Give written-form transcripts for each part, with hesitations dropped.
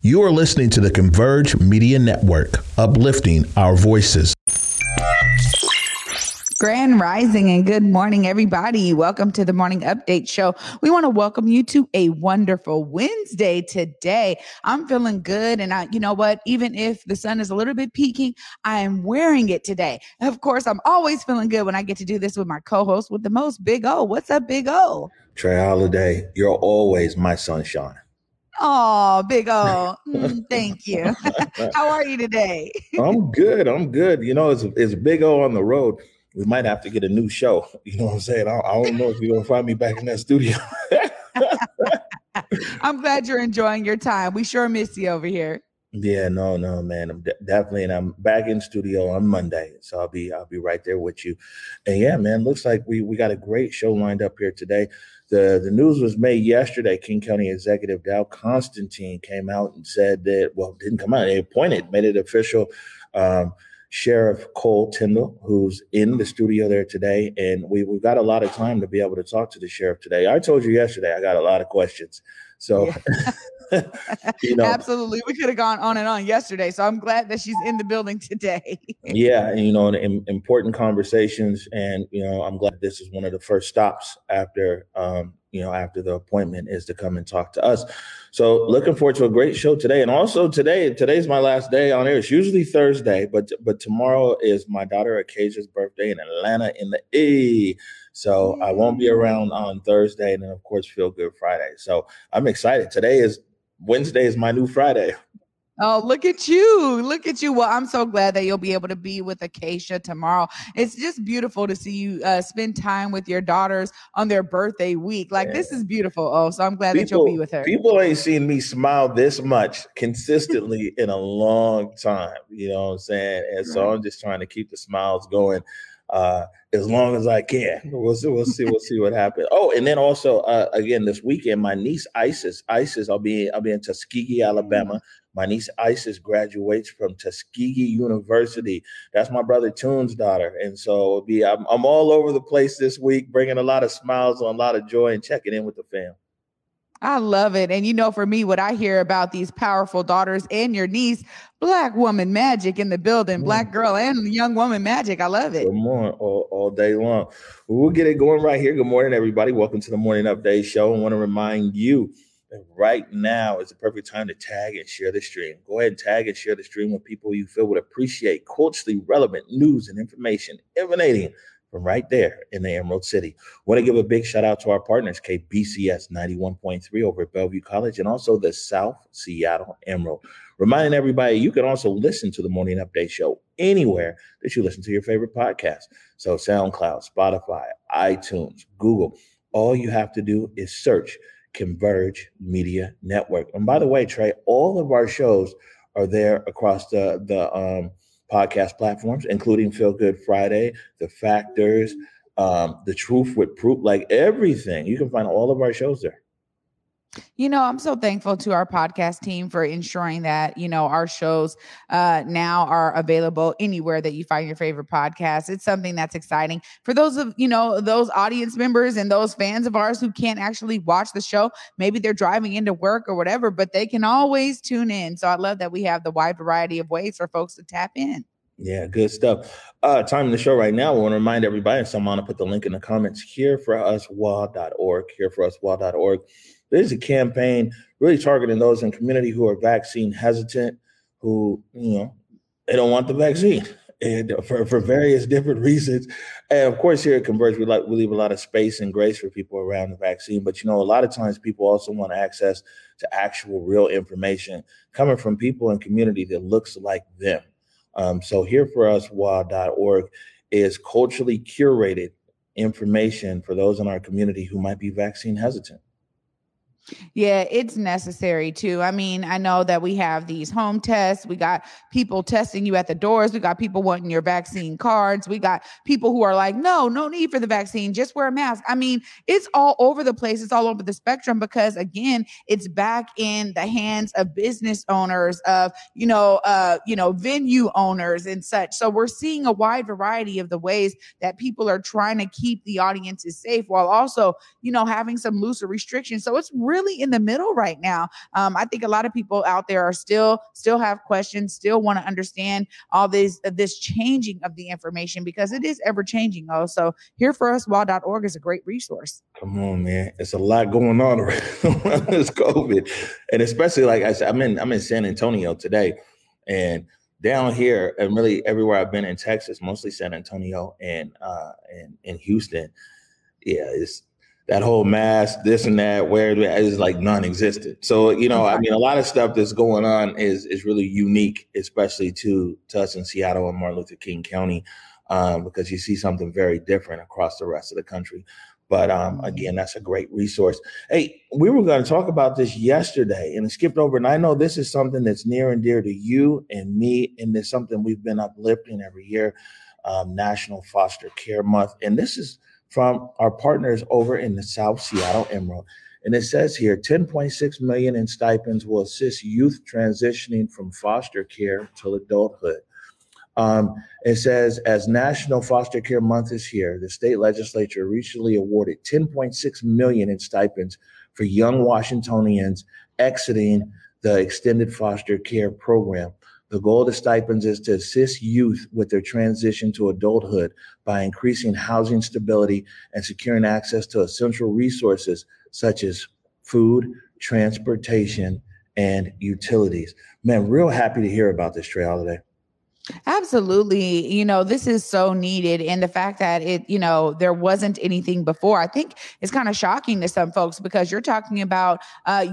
You are listening to the Converge Media Network, uplifting our voices. Grand Rising and good morning, everybody. Welcome to the Morning Update Show. We want to welcome you to a wonderful Wednesday today. I'm feeling good. And you know what? Even if the sun is a little bit peaking, I am wearing it today. And of course, I'm always feeling good when I get to do this with my co-host with the most, Big O. What's up, Big O? Trey Holiday, you're always my sunshine. Oh, Big O. Thank you. How are you today? I'm good. You know, it's Big O on the road. We might have to get a new show. You know what I'm saying? I don't know if you're going to find me back in that studio. I'm glad you're enjoying your time. We sure miss you over here. Yeah, no, man. I'm definitely, and I'm back in studio on Monday. So I'll be right there with you. And yeah, man, looks like we got a great show lined up here today. The news was made yesterday. King County Executive Dow Constantine came out and said that, well, didn't come out. They made it official. Sheriff Cole-Tindall, who's in the studio there today. And we've got a lot of time to be able to talk to the sheriff today. I told you yesterday, I got a lot of questions. So, yeah. You know, absolutely. We could have gone on and on yesterday. So I'm glad that she's in the building today. Yeah. You know, important conversations. And, you know, I'm glad this is one of the first stops after, you know, after the appointment is to come and talk to us. So looking forward to a great show today. And also today's my last day on air. It's usually Thursday, but tomorrow is my daughter Acacia's birthday in Atlanta in the E. So I won't be around on Thursday. And then of course, Feel Good Friday. So I'm excited. Wednesday is my new Friday. Oh, look at you. Well, I'm so glad that you'll be able to be with Acacia tomorrow. It's just beautiful to see you spend time with your daughters on their birthday week. Like, This is beautiful. Oh, so I'm glad that you'll be with her. People ain't seen me smile this much consistently in a long time. You know what I'm saying? And so I'm just trying to keep the smiles going as long as I can. We'll see what happens. Oh, and then also, again, this weekend, my niece Isis, I'll be in Tuskegee, Alabama. My niece Isis graduates from Tuskegee University. That's my brother Tune's daughter. And so I'm all over the place this week, bringing a lot of smiles, a lot of joy, and checking in with the fam. I love it. And, you know, for me, what I hear about these powerful daughters and your niece, Black woman magic in the building, Black girl and young woman magic. I love it. Good morning, all day long. We'll get it going right here. Good morning, everybody. Welcome to the Morning Update Show. I want to remind you that right now is the perfect time to tag and share the stream. Go ahead and tag and share the stream with people you feel would appreciate culturally relevant news and information emanating from right there in the Emerald City. Want to give a big shout out to our partners, KBCS 91.3 over at Bellevue College and also the South Seattle Emerald. Reminding everybody, you can also listen to the Morning Update Show anywhere that you listen to your favorite podcast. So SoundCloud, Spotify, iTunes, Google. All you have to do is search Converge Media Network. And by the way, Trey, all of our shows are there across the podcast platforms, including Feel Good Friday, The Factors, The Truth with Proof, like everything. You can find all of our shows there. You know, I'm so thankful to our podcast team for ensuring that, you know, our shows now are available anywhere that you find your favorite podcast. It's something that's exciting for those of, you know, those audience members and those fans of ours who can't actually watch the show. Maybe they're driving into work or whatever, but they can always tune in. So I love that we have the wide variety of ways for folks to tap in. Yeah, good stuff. Time in the show right now. I want to remind everybody, and someone to put the link in the comments, hereforuswa.org, hereforuswa.org. There's a campaign really targeting those in community who are vaccine hesitant, who, you know, they don't want the vaccine and for various different reasons. And of course, here at Converge, we leave a lot of space and grace for people around the vaccine. But, you know, a lot of times people also want access to actual real information coming from people in community that looks like them. So hereforuswa.org is culturally curated information for those in our community who might be vaccine hesitant. Yeah, it's necessary too. I mean, I know that we have these home tests. We got people testing you at the doors. We got people wanting your vaccine cards. We got people who are like, no need for the vaccine. Just wear a mask. I mean, it's all over the place. It's all over the spectrum because, again, it's back in the hands of business owners, of, you know, venue owners and such. So we're seeing a wide variety of the ways that people are trying to keep the audiences safe while also, you know, having some looser restrictions. So it's really really in the middle right now. I think a lot of people out there are still have questions, still want to understand all this changing of the information, because it is ever changing. Also, hereforuswa.org is a great resource. Come on, man. It's a lot going on around this COVID. And especially, like I said, I'm in San Antonio today, and down here and really everywhere I've been in Texas, mostly San Antonio and Houston. Yeah, it's that whole mask, this and that, where it's like non-existent. So, you know, I mean, a lot of stuff that's going on is really unique, especially to us in Seattle and Martin Luther King County, because you see something very different across the rest of the country. But again, that's a great resource. Hey, we were going to talk about this yesterday and it skipped over. And I know this is something that's near and dear to you and me. And it's something we've been uplifting every year, National Foster Care Month. And this is from our partners over in the South Seattle Emerald. And it says here, $10.6 million in stipends will assist youth transitioning from foster care to adulthood. It says, as National Foster Care Month is here, the state legislature recently awarded $10.6 million in stipends for young Washingtonians exiting the extended foster care program. The goal of the stipends is to assist youth with their transition to adulthood by increasing housing stability and securing access to essential resources such as food, transportation, and utilities. Man, real happy to hear about this, Trey Holiday. Absolutely. You know, this is so needed. And the fact that it, you know, there wasn't anything before, I think is kind of shocking to some folks, because you're talking about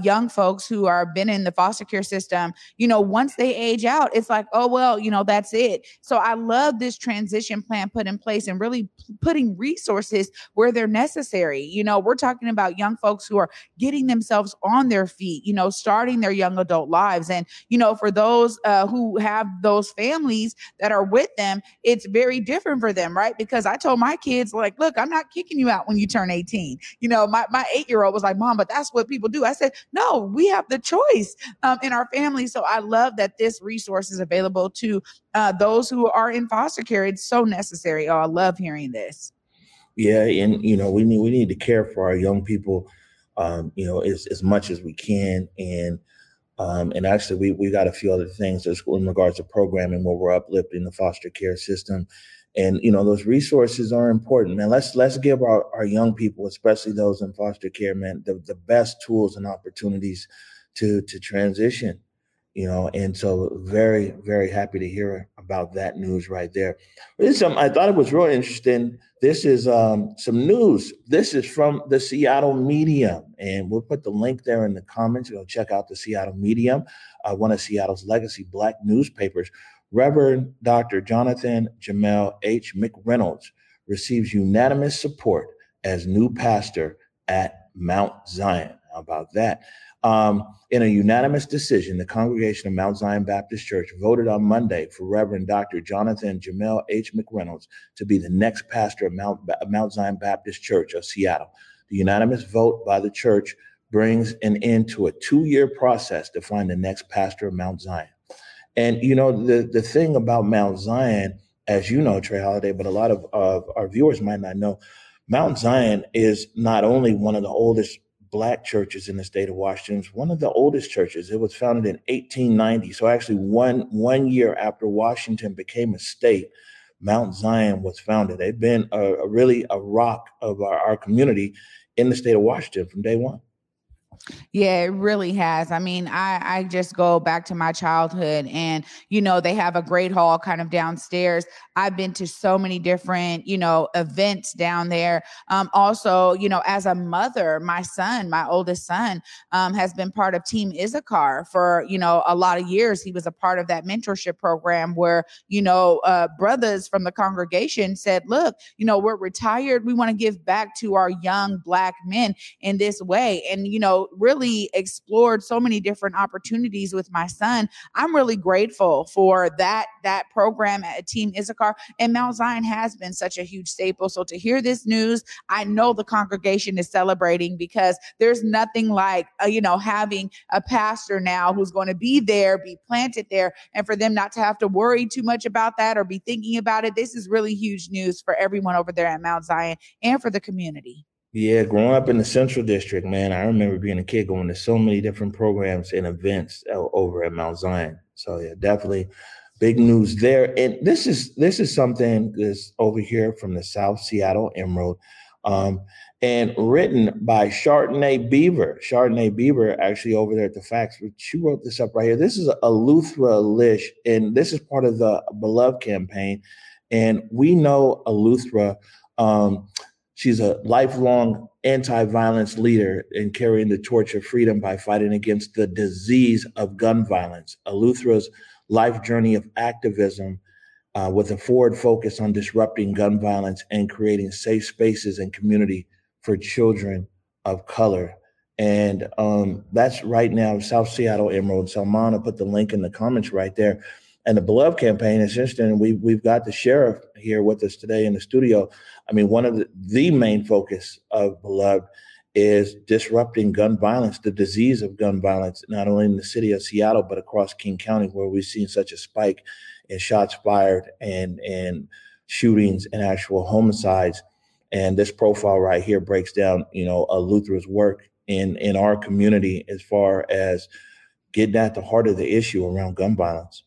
young folks who are been in the foster care system. You know, once they age out, it's like, oh, well, you know, that's it. So I love this transition plan put in place and really putting resources where they're necessary. You know, we're talking about young folks who are getting themselves on their feet, you know, starting their young adult lives. And, you know, for those who have those families that are with them, it's very different for them, right? Because I told my kids, like, look, I'm not kicking you out when you turn 18. You know, my 8-year-old was like, Mom, but that's what people do. I said, no, we have the choice in our family. So I love that this resource is available to those who are in foster care. It's so necessary. Oh, I love hearing this. Yeah. And, you know, we need to care for our young people, you know, as much as we can. And actually, we got a few other things that's in regards to programming where we're uplifting the foster care system. And, you know, those resources are important, man. Let's give our young people, especially those in foster care, man, the best tools and opportunities to transition, you know. And so very, very happy to hear about that news right there. I thought it was really interesting. This is some news. This is from the Seattle Medium, and we'll put the link there in the comments. Go check out the Seattle Medium, one of Seattle's legacy Black newspapers. Reverend Dr. Jonathan Jamel H. McReynolds receives unanimous support as new pastor at Mount Zion. How about that? In a unanimous decision, the congregation of Mount Zion Baptist Church voted on Monday for Reverend Dr. Jonathan Jamel H. McReynolds to be the next pastor of Mount Zion Baptist Church of Seattle. The unanimous vote by the church brings an end to a 2-year process to find the next pastor of Mount Zion. And, you know, the thing about Mount Zion, as you know, Trey Holiday, but a lot of our viewers might not know, Mount Zion is not only one of the oldest Black churches in the state of Washington, one of the oldest churches. It was founded in 1890. So actually one year after Washington became a state, Mount Zion was founded. They've been a rock of our community in the state of Washington from day one. Yeah, it really has. I mean, I just go back to my childhood and, you know, they have a great hall kind of downstairs. I've been to so many different, you know, events down there. Also, you know, as a mother, my oldest son, has been part of Team Issachar for, you know, a lot of years. He was a part of that mentorship program where, you know, brothers from the congregation said, look, you know, we're retired. We want to give back to our young Black men in this way. And, you know, really explored so many different opportunities with my son. I'm really grateful for that program at Team Issachar, and Mount Zion has been such a huge staple. So to hear this news, I know the congregation is celebrating, because there's nothing like, you know, having a pastor now who's going to be there, be planted there, and for them not to have to worry too much about that or be thinking about it. This is really huge news for everyone over there at Mount Zion and for the community. Yeah, growing up in the Central District, man, I remember being a kid going to so many different programs and events over at Mount Zion. So yeah, definitely big news there. And this is something that's over here from the South Seattle Emerald, and written by Chardonnay Beaver. Chardonnay Beaver, actually over there at the Facts, she wrote this up right here. This is Eleuthera Lish, and this is part of the Beloved Campaign. And we know Eleuthera. She's a lifelong anti-violence leader in carrying the torch of freedom by fighting against the disease of gun violence. Eleuthera's life journey of activism with a forward focus on disrupting gun violence and creating safe spaces and community for children of color. And that's right now, South Seattle Emerald. So I'm gonna put the link in the comments right there. And the Beloved Campaign is interesting. We've got the sheriff here with us today in the studio. I mean, one of the main focus of Beloved is disrupting gun violence, the disease of gun violence, not only in the city of Seattle, but across King County, where we've seen such a spike in shots fired and shootings and actual homicides. And this profile right here breaks down, you know, Eleuthera's work in our community as far as getting at the heart of the issue around gun violence.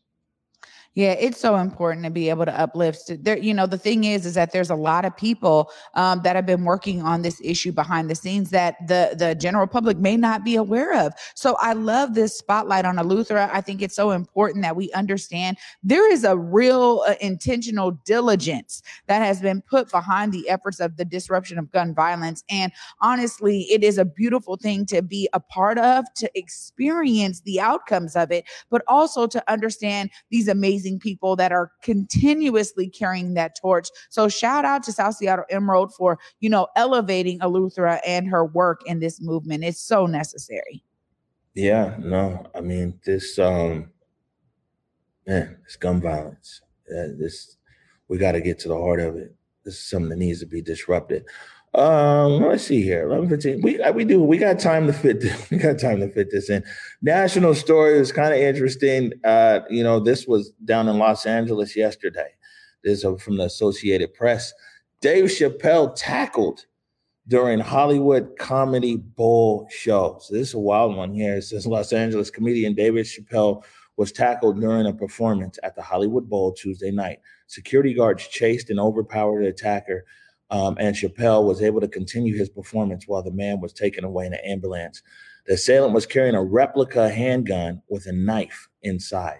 Yeah, it's so important to be able to uplift. There, you know, the thing is that there's a lot of people that have been working on this issue behind the scenes that the general public may not be aware of. So I love this spotlight on Eleuthera. I think it's so important that we understand there is a real intentional diligence that has been put behind the efforts of the disruption of gun violence. And honestly, it is a beautiful thing to be a part of, to experience the outcomes of it, but also to understand these amazing people that are continuously carrying that torch. So shout out to South Seattle Emerald for, you know, elevating Eleuthera and her work in this movement. It's so necessary. Yeah, no, I mean, this, man, it's gun violence. We got to get to the heart of it. This is something that needs to be disrupted. Let's see here. 11:15. We got time to fit this. We got time to fit this in. National story was kind of interesting. You know, this was down in Los Angeles yesterday. This is from the Associated Press. Dave Chappelle tackled during Hollywood Comedy Bowl show. So this is a wild one here. It says Los Angeles comedian David Chappelle was tackled during a performance at the Hollywood Bowl Tuesday night. Security guards chased and overpowered the attacker. And Chappelle was able to continue his performance while the man was taken away in an ambulance. The assailant was carrying a replica handgun with a knife inside.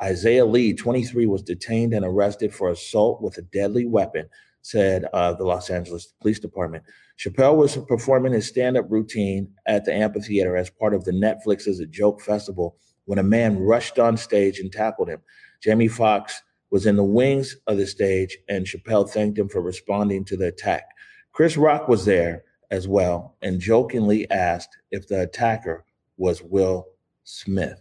Isaiah Lee, 23, was detained and arrested for assault with a deadly weapon, said the Los Angeles Police Department. Chappelle was performing his stand-up routine at the amphitheater as part of the Netflix Is a Joke festival when a man rushed on stage and tackled him. Jamie Foxx was in the wings of the stage, and Chappelle thanked him for responding to the attack. Chris Rock was there as well and jokingly asked if the attacker was Will Smith.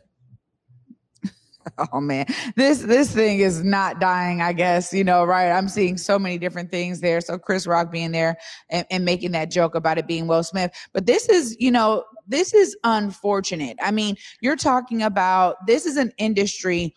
Oh man, this thing is not dying, I guess, you know, right? I'm seeing so many different things there. So Chris Rock being there and making that joke about it being Will Smith. But this is, you know, this is unfortunate. I mean, you're talking about, this is an industry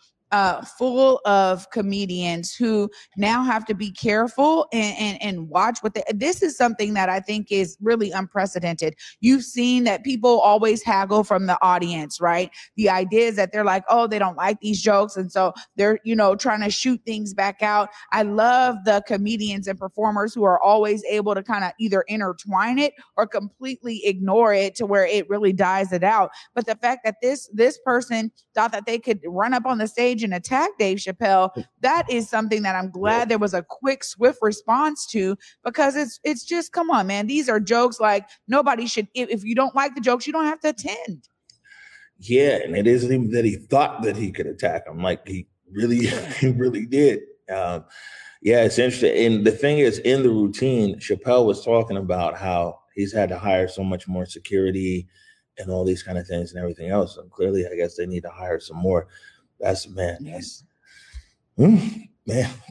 full of comedians who now have to be careful and watch what this is something that I think is really unprecedented. You've seen that people always haggle from the audience, right? The idea is that they're like, oh, they don't like these jokes. And so they're, you know, trying to shoot things back out. I love the comedians and performers who are always able to kind of either intertwine it or completely ignore it to where it really dies it out. But the fact that this person thought that they could run up on the stage and attack Dave Chappelle, that is something that I'm glad there was a quick, swift response to, because it's just, come on, man. These are jokes like nobody should, if you don't like the jokes, you don't have to attend. Yeah, and it isn't even that he thought that he could attack him. Like he really did. Yeah, it's interesting. And the thing is, in the routine, Chappelle was talking about how he's had to hire so much more security and all these kind of things and everything else. And clearly, I guess they need to hire some more. That's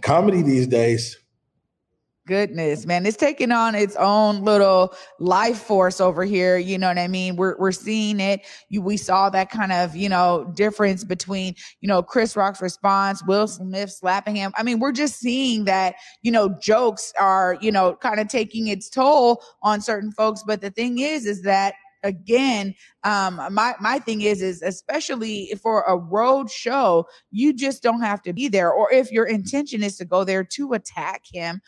comedy these days. Goodness, man, it's taking on its own little life force over here. You know what I mean? We're seeing it. We saw that kind of, difference between, Chris Rock's response, Will Smith slapping him. I mean, we're just seeing that, jokes are, kind of taking its toll on certain folks. But the thing is that, again, my thing is especially for a road show, you just don't have to be there. Or if your intention is to go there to attack him,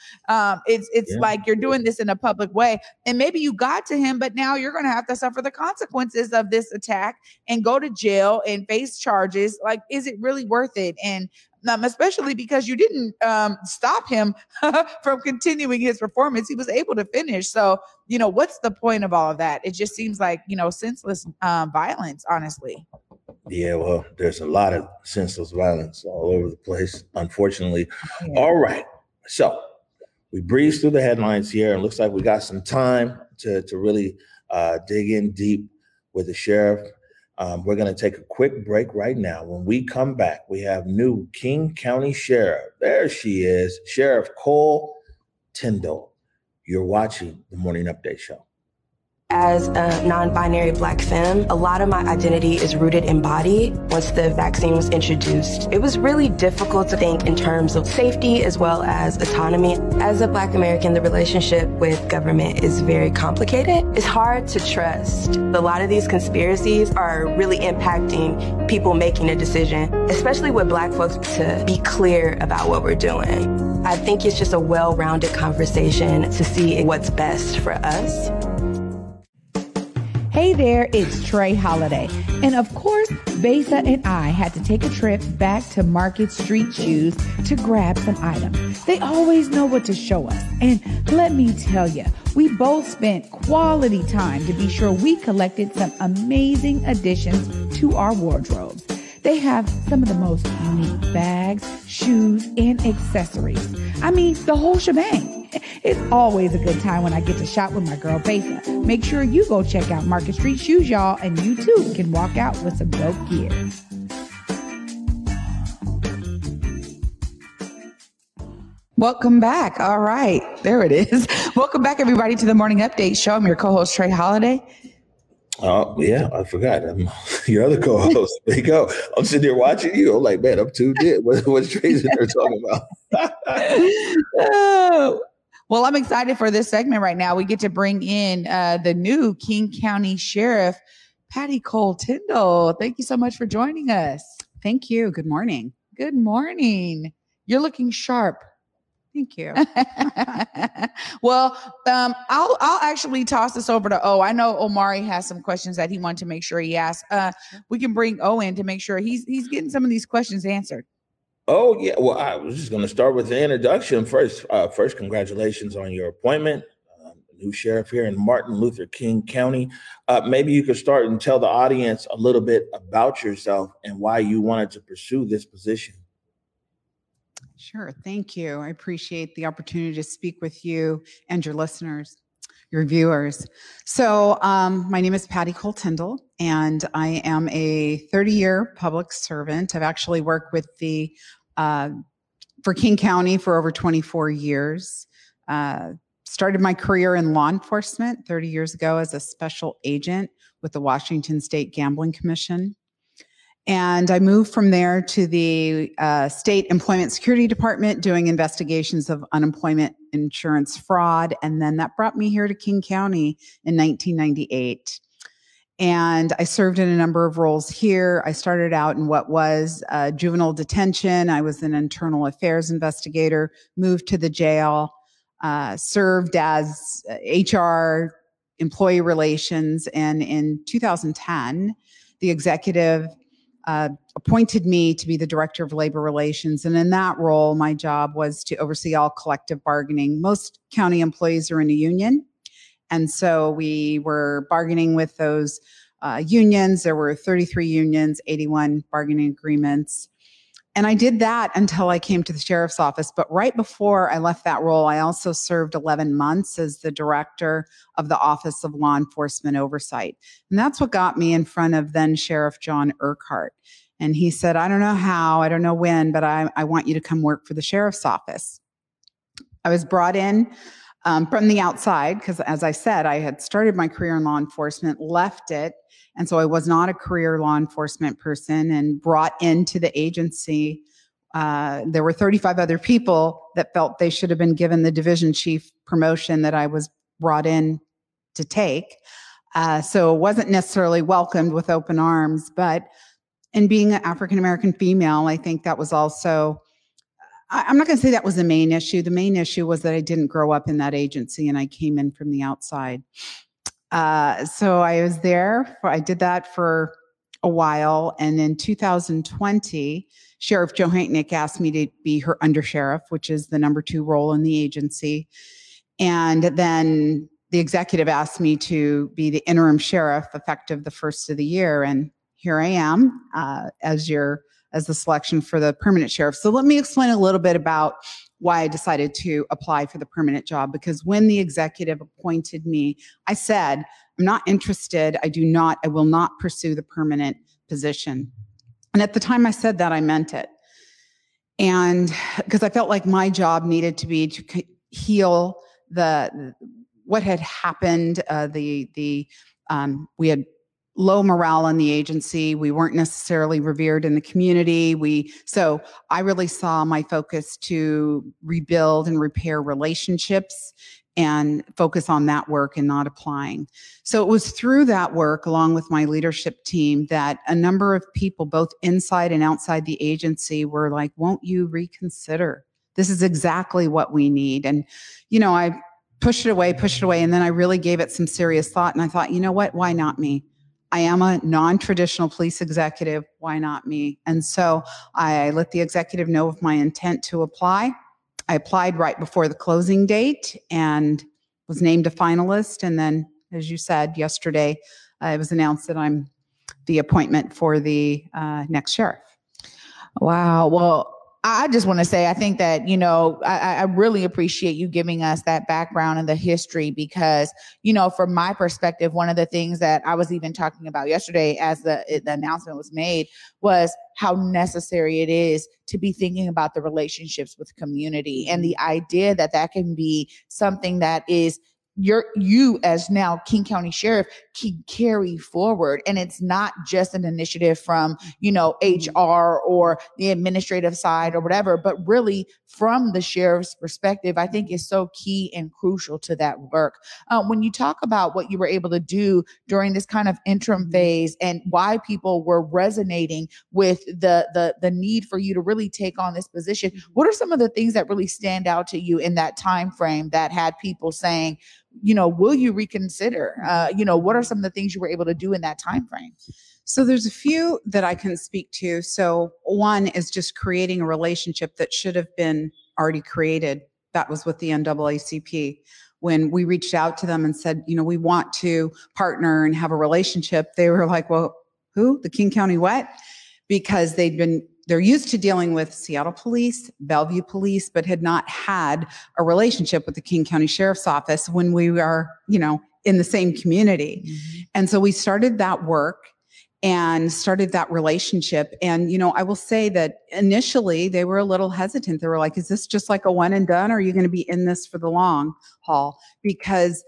it's like you're doing this in a public way. And maybe you got to him, but now you're going to have to suffer the consequences of this attack and go to jail and face charges. Like, is it really worth it? And especially because you didn't stop him from continuing his performance. He was able to finish. So, what's the point of all of that? It just seems like, senseless violence, honestly. Yeah, well, there's a lot of senseless violence all over the place, unfortunately. Yeah. All right. So we breezed through the headlines here. It looks like we got some time to really dig in deep with the sheriff. We're going to take a quick break right now. When we come back, we have new King County Sheriff. There she is, Sheriff Cole-Tindall. You're watching the Morning Update Show. As a non-binary Black femme, a lot of my identity is rooted in body. Once the vaccine was introduced, it was really difficult to think in terms of safety as well as autonomy. As a Black American, the relationship with government is very complicated. It's hard to trust. A lot of these conspiracies are really impacting people making a decision, especially with Black folks, to be clear about what we're doing. I think it's just a well-rounded conversation to see what's best for us. Hey there, it's Trey Holiday. And of course, Beza and I had to take a trip back to Market Street Shoes to grab some items. They always know what to show us. And let me tell you, we both spent quality time to be sure we collected some amazing additions to our wardrobes. They have some of the most unique bags, shoes, and accessories. I mean, the whole shebang. It's always a good time when I get to shop with my girl, Besa. Make sure you go check out Market Street Shoes, y'all, and you too can walk out with some dope gear. Welcome back. All right. There it is. Welcome back, everybody, to the Morning Update Show. I'm your co-host, Trey Holiday. Oh, yeah, I forgot. I'm your other co-host. There you go. I'm sitting there watching you. I'm like, man, I'm too dead. What's Trey's in there talking about? Oh. Well, I'm excited for this segment right now. We get to bring in the new King County Sheriff, Patty Cole-Tindall. Thank you so much for joining us. Thank you. Good morning. Good morning. You're looking sharp. Thank you. Well, I'll actually toss this over to O. I know Omari has some questions that he wanted to make sure he asked. We can bring O in to make sure he's getting some of these questions answered. Oh, yeah. Well, I was just going to start with the introduction first. First, congratulations on your appointment. New sheriff here in Martin Luther King County. Maybe you could start and tell the audience a little bit about yourself and why you wanted to pursue this position. Sure. Thank you. I appreciate the opportunity to speak with you and your listeners, your viewers. So my name is Patty Cole-Tindall, and I am a 30-year public servant. I've actually worked with for King County for over 24 years. Started my career in law enforcement 30 years ago as a special agent with the Washington State Gambling Commission. And I moved from there to the State Employment Security Department doing investigations of unemployment insurance fraud. And then that brought me here to King County in 1998. And I served in a number of roles here. I started out in what was juvenile detention. I was an internal affairs investigator, moved to the jail, served as HR, employee relations. And in 2010, the executive appointed me to be the director of labor relations. And in that role, my job was to oversee all collective bargaining. Most county employees are in a union. And so we were bargaining with those unions. There were 33 unions, 81 bargaining agreements. And I did that until I came to the sheriff's office. But right before I left that role, I also served 11 months as the director of the Office of Law Enforcement Oversight. And that's what got me in front of then Sheriff John Urquhart. And he said, I don't know how, I don't know when, but I want you to come work for the sheriff's office. I was brought in from the outside because, as I said, I had started my career in law enforcement, left it, and so I was not a career law enforcement person, and brought into the agency. There were 35 other people that felt they should have been given the division chief promotion that I was brought in to take. So it wasn't necessarily welcomed with open arms, but in being an African-American female, I think that was also, I'm not going to say that was the main issue. The main issue was that I didn't grow up in that agency and I came in from the outside. So I was there. I did that for a while. And in 2020, Sheriff Johannick asked me to be her undersheriff, which is the number 2 role in the agency. And then the executive asked me to be the interim sheriff effective the first of the year. And here I am as the selection for the permanent sheriff. So let me explain a little bit about why I decided to apply for the permanent job, because when the executive appointed me, I said, I'm not interested. I will not pursue the permanent position. And at the time I said that, I meant it. And because I felt like my job needed to be to heal what had happened. We had low morale in the agency. We weren't necessarily revered in the community. So I really saw my focus to rebuild and repair relationships and focus on that work and not applying. So it was through that work, along with my leadership team, that a number of people, both inside and outside the agency, were like, won't you reconsider? This is exactly what we need. And, you know, I pushed it away. And then I really gave it some serious thought. And I thought, you know what? Why not me? I am a non-traditional police executive. Why not me? And so I let the executive know of my intent to apply. I applied right before the closing date and was named a finalist. And then, as you said yesterday, it was announced that I'm the appointment for the next sheriff. Wow. Well, I just want to say, I think that, you know, I really appreciate you giving us that background and the history because, you know, from my perspective, one of the things that I was even talking about yesterday as the announcement was made was how necessary it is to be thinking about the relationships with community and the idea that that can be something that is you as now King County Sheriff can carry forward. And it's not just an initiative from, you know, HR or the administrative side or whatever, but really from the sheriff's perspective, I think is so key and crucial to that work. When you talk about what you were able to do during this kind of interim phase and why people were resonating with the need for you to really take on this position, what are some of the things that really stand out to you in that time frame that had people saying, you know, will you reconsider? You know, what are some of the things you were able to do in that time frame? So there's a few that I can speak to. So one is just creating a relationship that should have been already created. That was with the NAACP. When we reached out to them and said, you know, we want to partner and have a relationship, they were like, well, who? The King County what? Because they're used to dealing with Seattle Police, Bellevue Police, but had not had a relationship with the King County Sheriff's Office when we are, you know, in the same community. Mm-hmm. And so we started that work and started that relationship. And, you know, I will say that initially they were a little hesitant. They were like, is this just like a one and done? Or are you going to be in this for the long haul? Because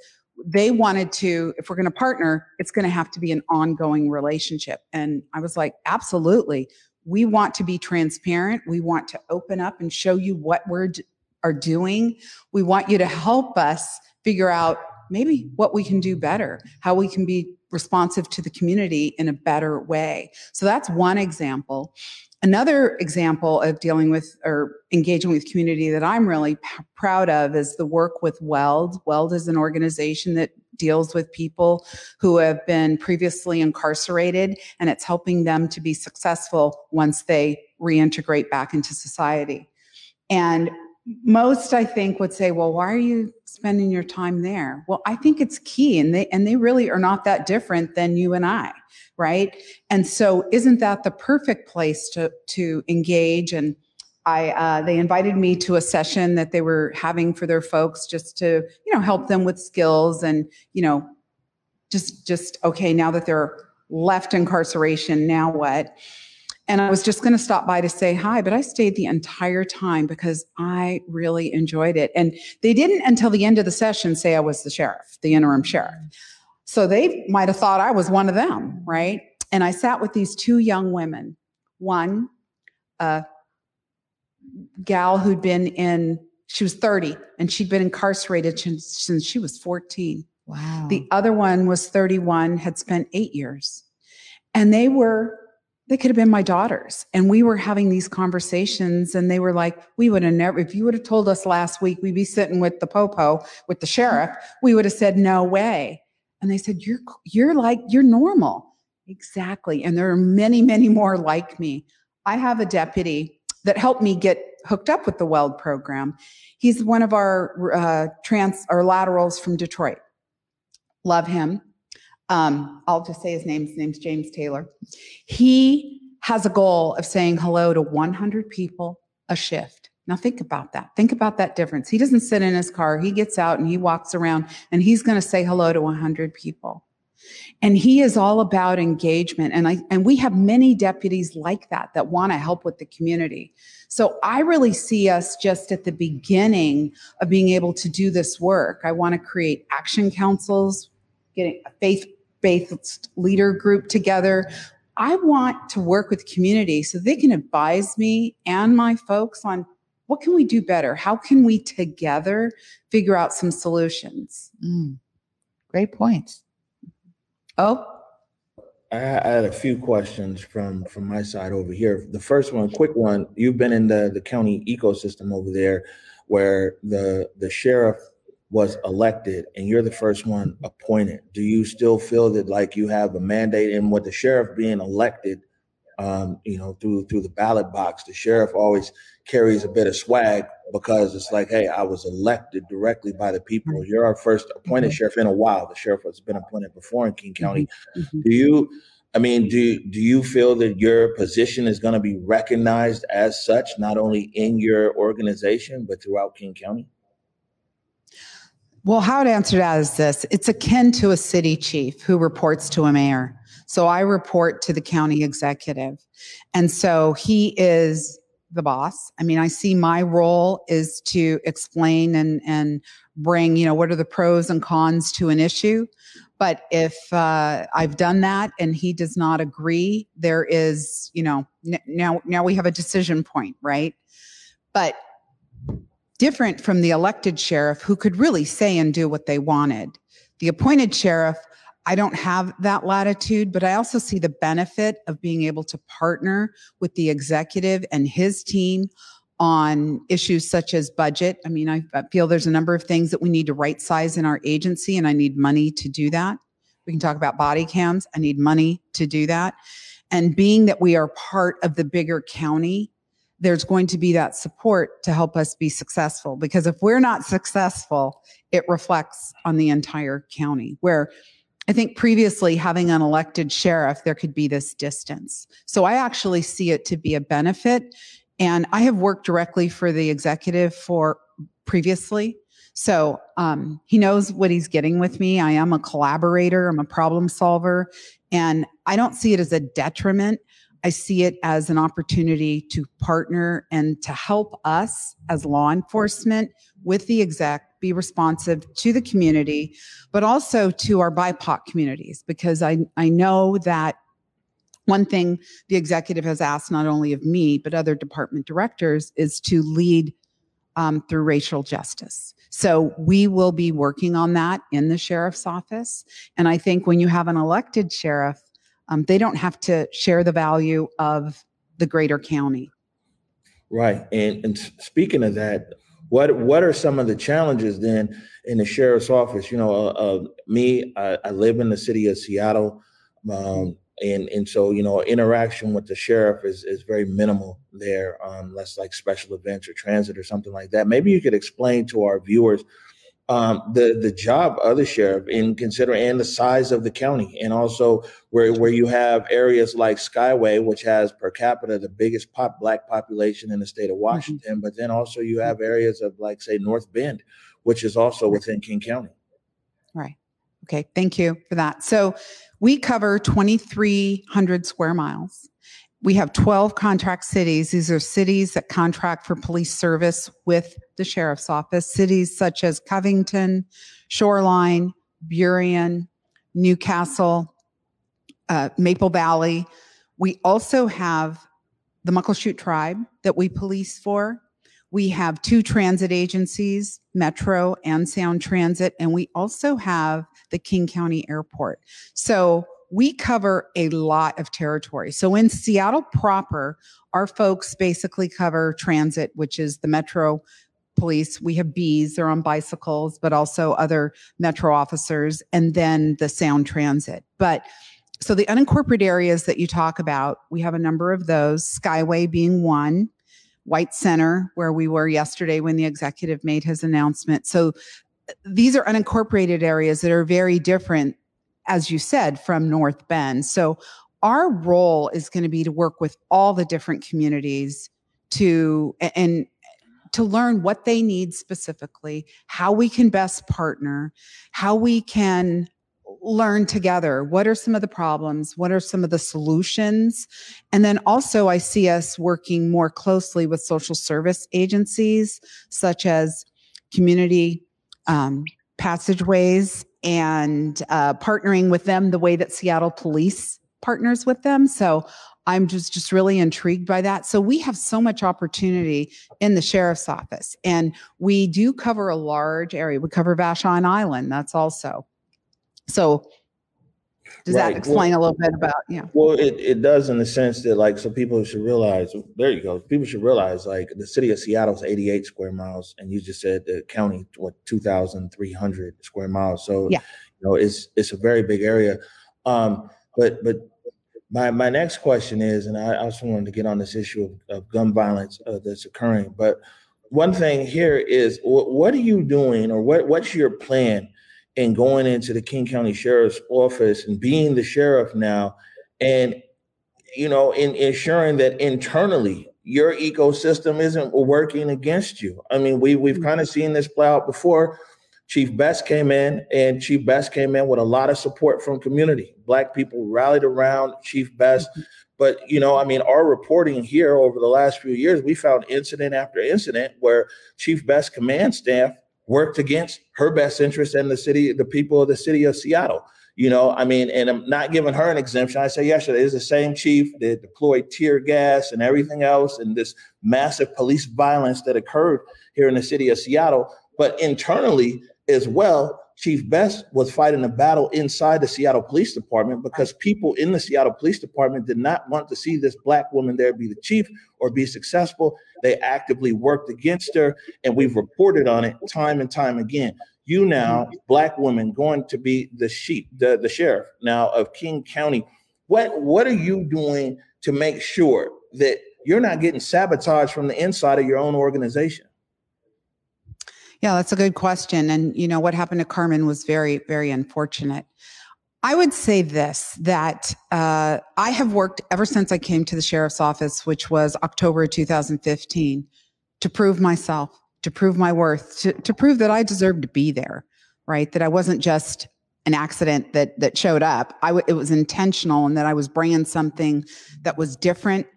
they wanted to, if we're going to partner, it's going to have to be an ongoing relationship. And I was like, absolutely. We want to be transparent. We want to open up and show you what we are doing. We want you to help us figure out maybe what we can do better, how we can be responsive to the community in a better way. So that's one example. Another example of dealing with or engaging with community that I'm really proud of is the work with Weld. Weld is an organization that deals with people who have been previously incarcerated, and it's helping them to be successful once they reintegrate back into society. And most, I think, would say, well, why are you spending your time there? Well, I think it's key, and they really are not that different than you and I, right? And so isn't that the perfect place to engage? And they invited me to a session that they were having for their folks just to, you know, help them with skills and, you know, just okay, now that they're left incarceration, now what? And I was just going to stop by to say hi, but I stayed the entire time because I really enjoyed it. And they didn't, until the end of the session, say I was the sheriff, the interim sheriff. So they might have thought I was one of them, right? And I sat with these two young women. One, a gal who'd been in, she was 30, and she'd been incarcerated since she was 14. Wow. The other one was 31, had spent 8 years. And they could have been my daughters. And we were having these conversations, and they were like, we would have never, if you would have told us last week, we'd be sitting with the popo, with the sheriff, we would have said, no way. And they said, you're normal. Exactly. And there are many, many more like me. I have a deputy that helped me get hooked up with the Weld program. He's one of our laterals from Detroit. Love him. I'll just say his name's James Taylor. He has a goal of saying hello to 100 people a shift. Now think about that. Think about that difference. He doesn't sit in his car. He gets out and he walks around, and he's going to say hello to 100 people. And he is all about engagement. And we have many deputies like that want to help with the community. So I really see us just at the beginning of being able to do this work. I want to create action councils, getting a faith-based leader group together. I want to work with community so they can advise me and my folks on what can we do better? How can we together figure out some solutions? Great points. Oh, I had a few questions from my side over here. The first one, quick one. You've been in the county ecosystem over there where the sheriff was elected and you're the first one appointed. Do you still feel that like you have a mandate in what the sheriff being elected, through the ballot box, the sheriff always carries a bit of swag because it's like, hey, I was elected directly by the people. You're our first appointed sheriff in a while. The sheriff has been appointed before in King County. Do you feel that your position is going to be recognized as such, not only in your organization, but throughout King County? Well, how to answer that is this. It's akin to a city chief who reports to a mayor. So I report to the county executive. And so he is the boss. I mean, I see my role is to explain and bring, what are the pros and cons to an issue. But if I've done that and he does not agree, there is, now we have a decision point, right? But different from the elected sheriff who could really say and do what they wanted. The appointed sheriff, I don't have that latitude, but I also see the benefit of being able to partner with the executive and his team on issues such as budget. I mean, I feel there's a number of things that we need to right size in our agency, and I need money to do that. We can talk about body cams. I need money to do that. And being that we are part of the bigger county, there's going to be that support to help us be successful, because if we're not successful, it reflects on the entire county, where I think previously having an elected sheriff, there could be this distance. So I actually see it to be a benefit. And I have worked directly for the executive previously. So he knows what he's getting with me. I am a collaborator. I'm a problem solver. And I don't see it as a detriment. I see it as an opportunity to partner and to help us as law enforcement with the exec, be responsive to the community, but also to our BIPOC communities, because I know that one thing the executive has asked not only of me, but other department directors, is to lead through racial justice. So we will be working on that in the sheriff's office. And I think when you have an elected sheriff, they don't have to share the value of the greater county. Right. And speaking of that, what are some of the challenges then in the sheriff's office? I live in the city of Seattle. So interaction with the sheriff is very minimal there, unless like special events or transit or something like that. Maybe you could explain to our viewers the job of the sheriff and the size of the county, and also where you have areas like Skyway, which has per capita the biggest black population in the state of Washington, but then also you have areas of like say North Bend, which is also within King County. Right. Okay. Thank you for that. So we cover 2,300 square miles, We have 12 contract cities. These are cities that contract for police service with the sheriff's office. Cities such as Covington, Shoreline, Burien, Newcastle, Maple Valley. We also have the Muckleshoot Tribe that we police for. We have two transit agencies, Metro and Sound Transit, and we also have the King County Airport. So we cover a lot of territory. So in Seattle proper, our folks basically cover transit, which is the Metro police. We have B's, they're on bicycles, but also other Metro officers, and then the Sound Transit. But so the unincorporated areas that you talk about, we have a number of those, Skyway being one, White Center, where we were yesterday when the executive made his announcement. So these are unincorporated areas that are very different, as you said, from North Bend. So our role is going to be to work with all the different communities to learn what they need specifically, how we can best partner, how we can learn together. What are some of the problems? What are some of the solutions? And then also I see us working more closely with social service agencies, such as community passageways, and partnering with them the way that Seattle Police partners with them. So I'm just really intrigued by that. So we have so much opportunity in the sheriff's office, and we do cover a large area. We cover Vashon Island. That's also. So does that explain a little bit about, yeah. Well, it does, in the sense that, like, so people should realize, there you go. People should realize, like, the city of Seattle is 88 square miles. And you just said the county, what, 2,300 square miles. So, yeah, you know, it's a very big area. But my next question is, and I also wanted to get on this issue of gun violence that's occurring. But one thing here is, what are you doing, or what's your plan in going into the King County Sheriff's Office and being the sheriff now, and, you know, in ensuring that internally your ecosystem isn't working against you? I mean, we've kind of seen this play out before. Chief Best came in, and Chief Best came in with a lot of support from community. Black people rallied around Chief Best. But, you know, I mean, our reporting here over the last few years, we found incident after incident where Chief Best command staff worked against her best interest and the city, the people of the city of Seattle. You know, I mean, and I'm not giving her an exemption. I said yesterday, it's the same chief that deployed tear gas and everything else, and this massive police violence that occurred here in the city of Seattle. But internally as well, Chief Best was fighting a battle inside the Seattle Police Department, because people in the Seattle Police Department did not want to see this Black woman there be the chief or be successful. They actively worked against her, and we've reported on it time and time again. You now, Black woman, going to be the sheriff now of King County. What are you doing to make sure that you're not getting sabotaged from the inside of your own organization? Yeah, that's a good question. And, you know, what happened to Carmen was very, very unfortunate. I would say this, that I have worked ever since I came to the sheriff's office, which was October 2015, to prove myself, to prove my worth, to prove that I deserved to be there, right? That I wasn't just an accident that showed up. It was intentional, and that I was bringing something that was different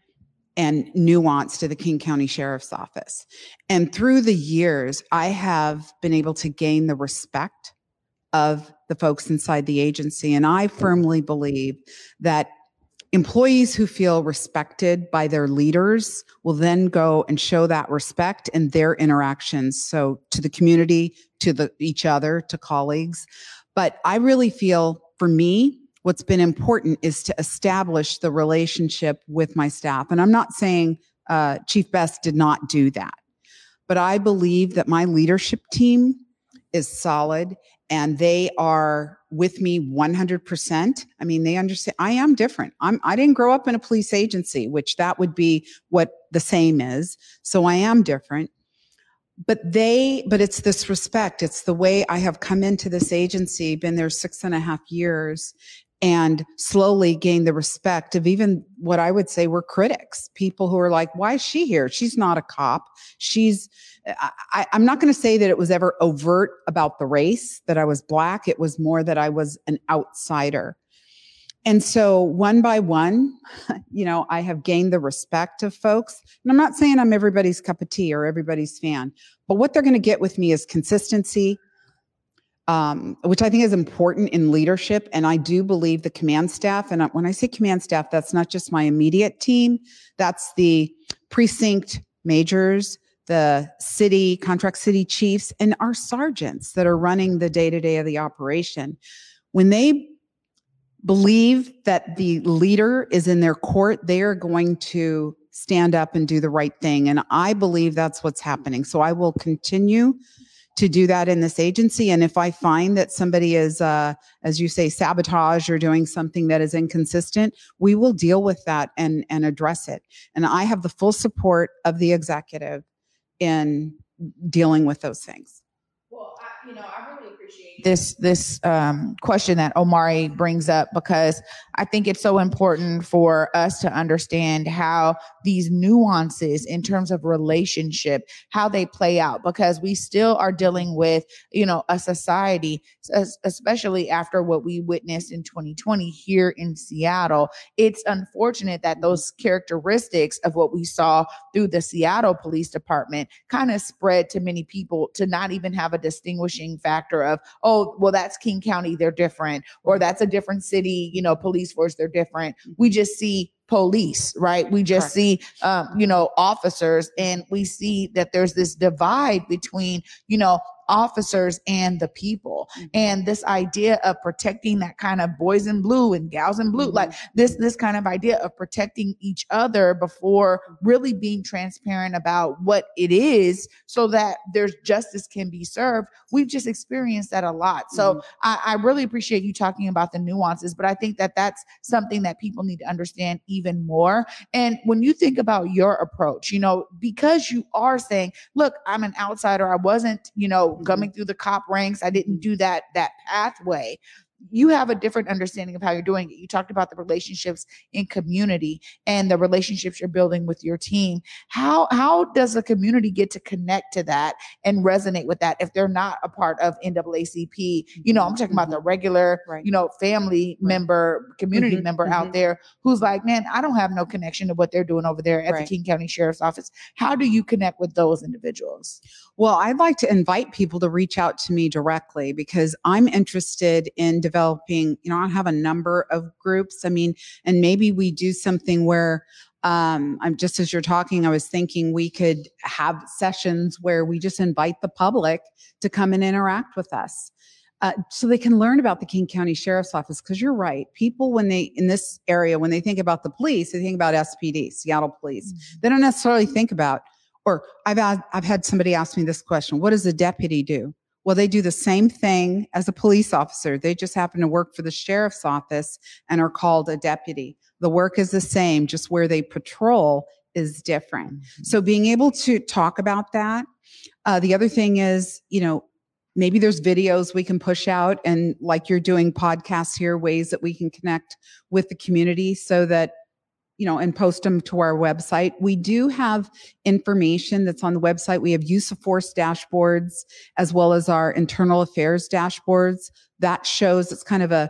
and nuance to the King County Sheriff's Office. And through the years, I have been able to gain the respect of the folks inside the agency. And I firmly believe that employees who feel respected by their leaders will then go and show that respect in their interactions. So to the community, to each other, to colleagues. But I really feel, for me, what's been important is to establish the relationship with my staff. And I'm not saying Chief Best did not do that, but I believe that my leadership team is solid, and they are with me 100%. I mean, they understand I am different. I didn't grow up in a police agency, which that would be what the same is. So I am different. But it's this respect. It's the way I have come into this agency, been there 6.5 years, and slowly gained the respect of even what I would say were critics, people who are like, why is she here? She's not a cop. I'm not going to say that it was ever overt about the race, that I was Black. It was more that I was an outsider. And so one by one, you know, I have gained the respect of folks. And I'm not saying I'm everybody's cup of tea or everybody's fan, but what they're going to get with me is consistency, which I think is important in leadership. And I do believe the command staff, and when I say command staff, that's not just my immediate team. That's the precinct majors, the city, contract city chiefs, and our sergeants that are running the day-to-day of the operation. When they believe that the leader is in their court, they are going to stand up and do the right thing. And I believe that's what's happening. So I will continue to do that in this agency. And if I find that somebody is, as you say, sabotage or doing something that is inconsistent, we will deal with that and address it. And I have the full support of the executive in dealing with those things. Well, I really appreciate this question that Omari brings up, because I think it's so important for us to understand how these nuances in terms of relationship, how they play out, because we still are dealing with, you know, a society, especially after what we witnessed in 2020 here in Seattle. It's unfortunate that those characteristics of what we saw through the Seattle Police Department kind of spread to many people, to not even have a distinguishing factor of, oh, well, that's King County, they're different, or that's a different city, you know, police force, they're different. We just see police, right? We just see, you know, officers, and we see that there's this divide between, you know, officers and the people, and this idea of protecting that kind of boys in blue and gals in blue, like this kind of idea of protecting each other before really being transparent about what it is so that there's justice can be served. We've just experienced that a lot. So I really appreciate you talking about the nuances, but I think that that's something that people need to understand even more. And when you think about your approach, you know, because you are saying, look, I'm an outsider. I wasn't, you know, coming through the cop ranks. I didn't do that pathway. You have a different understanding of how you're doing it. You talked about the relationships in community and the relationships you're building with your team. How does the community get to connect to that and resonate with that if they're not a part of NAACP? You know, I'm talking about the regular, you know, family member, community member out there who's like, man, I don't have no connection to what they're doing over there at the King County Sheriff's Office. How do you connect with those individuals? Well, I'd like to invite people to reach out to me directly, because I'm interested in developing, you know, I have a number of groups. I mean, and maybe we do something where I'm just, as you're talking, I was thinking we could have sessions where we just invite the public to come and interact with us, so they can learn about the King County Sheriff's Office. Because you're right, people, when they, in this area, when they think about the police, they think about SPD, Seattle Police. They don't necessarily think about, or I've had somebody ask me this question, what does a deputy do? Well, they do the same thing as a police officer. They just happen to work for the sheriff's office and are called a deputy. The work is the same, just where they patrol is different. So being able to talk about that. The other thing is, you know, maybe there's videos we can push out, and like you're doing podcasts here, ways that we can connect with the community so that, you know, and post them to our website. We do have information that's on the website. We have use of force dashboards, as well as our internal affairs dashboards. That shows, it's kind of a,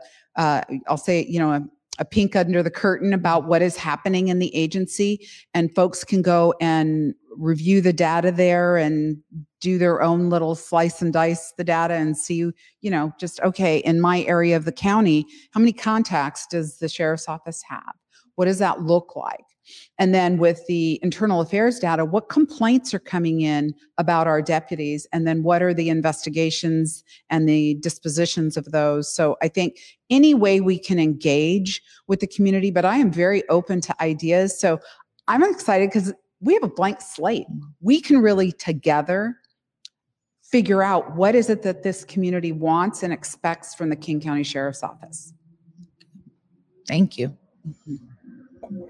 I'll say, you know, a peek under the curtain about what is happening in the agency, and folks can go and review the data there and do their own little slice and dice the data and see, you know, just, okay, in my area of the county, how many contacts does the sheriff's office have? What does that look like? And then with the internal affairs data, what complaints are coming in about our deputies? And then what are the investigations and the dispositions of those? So I think any way we can engage with the community, but I am very open to ideas. So I'm excited because we have a blank slate. We can really together figure out what is it that this community wants and expects from the King County Sheriff's Office. Thank you.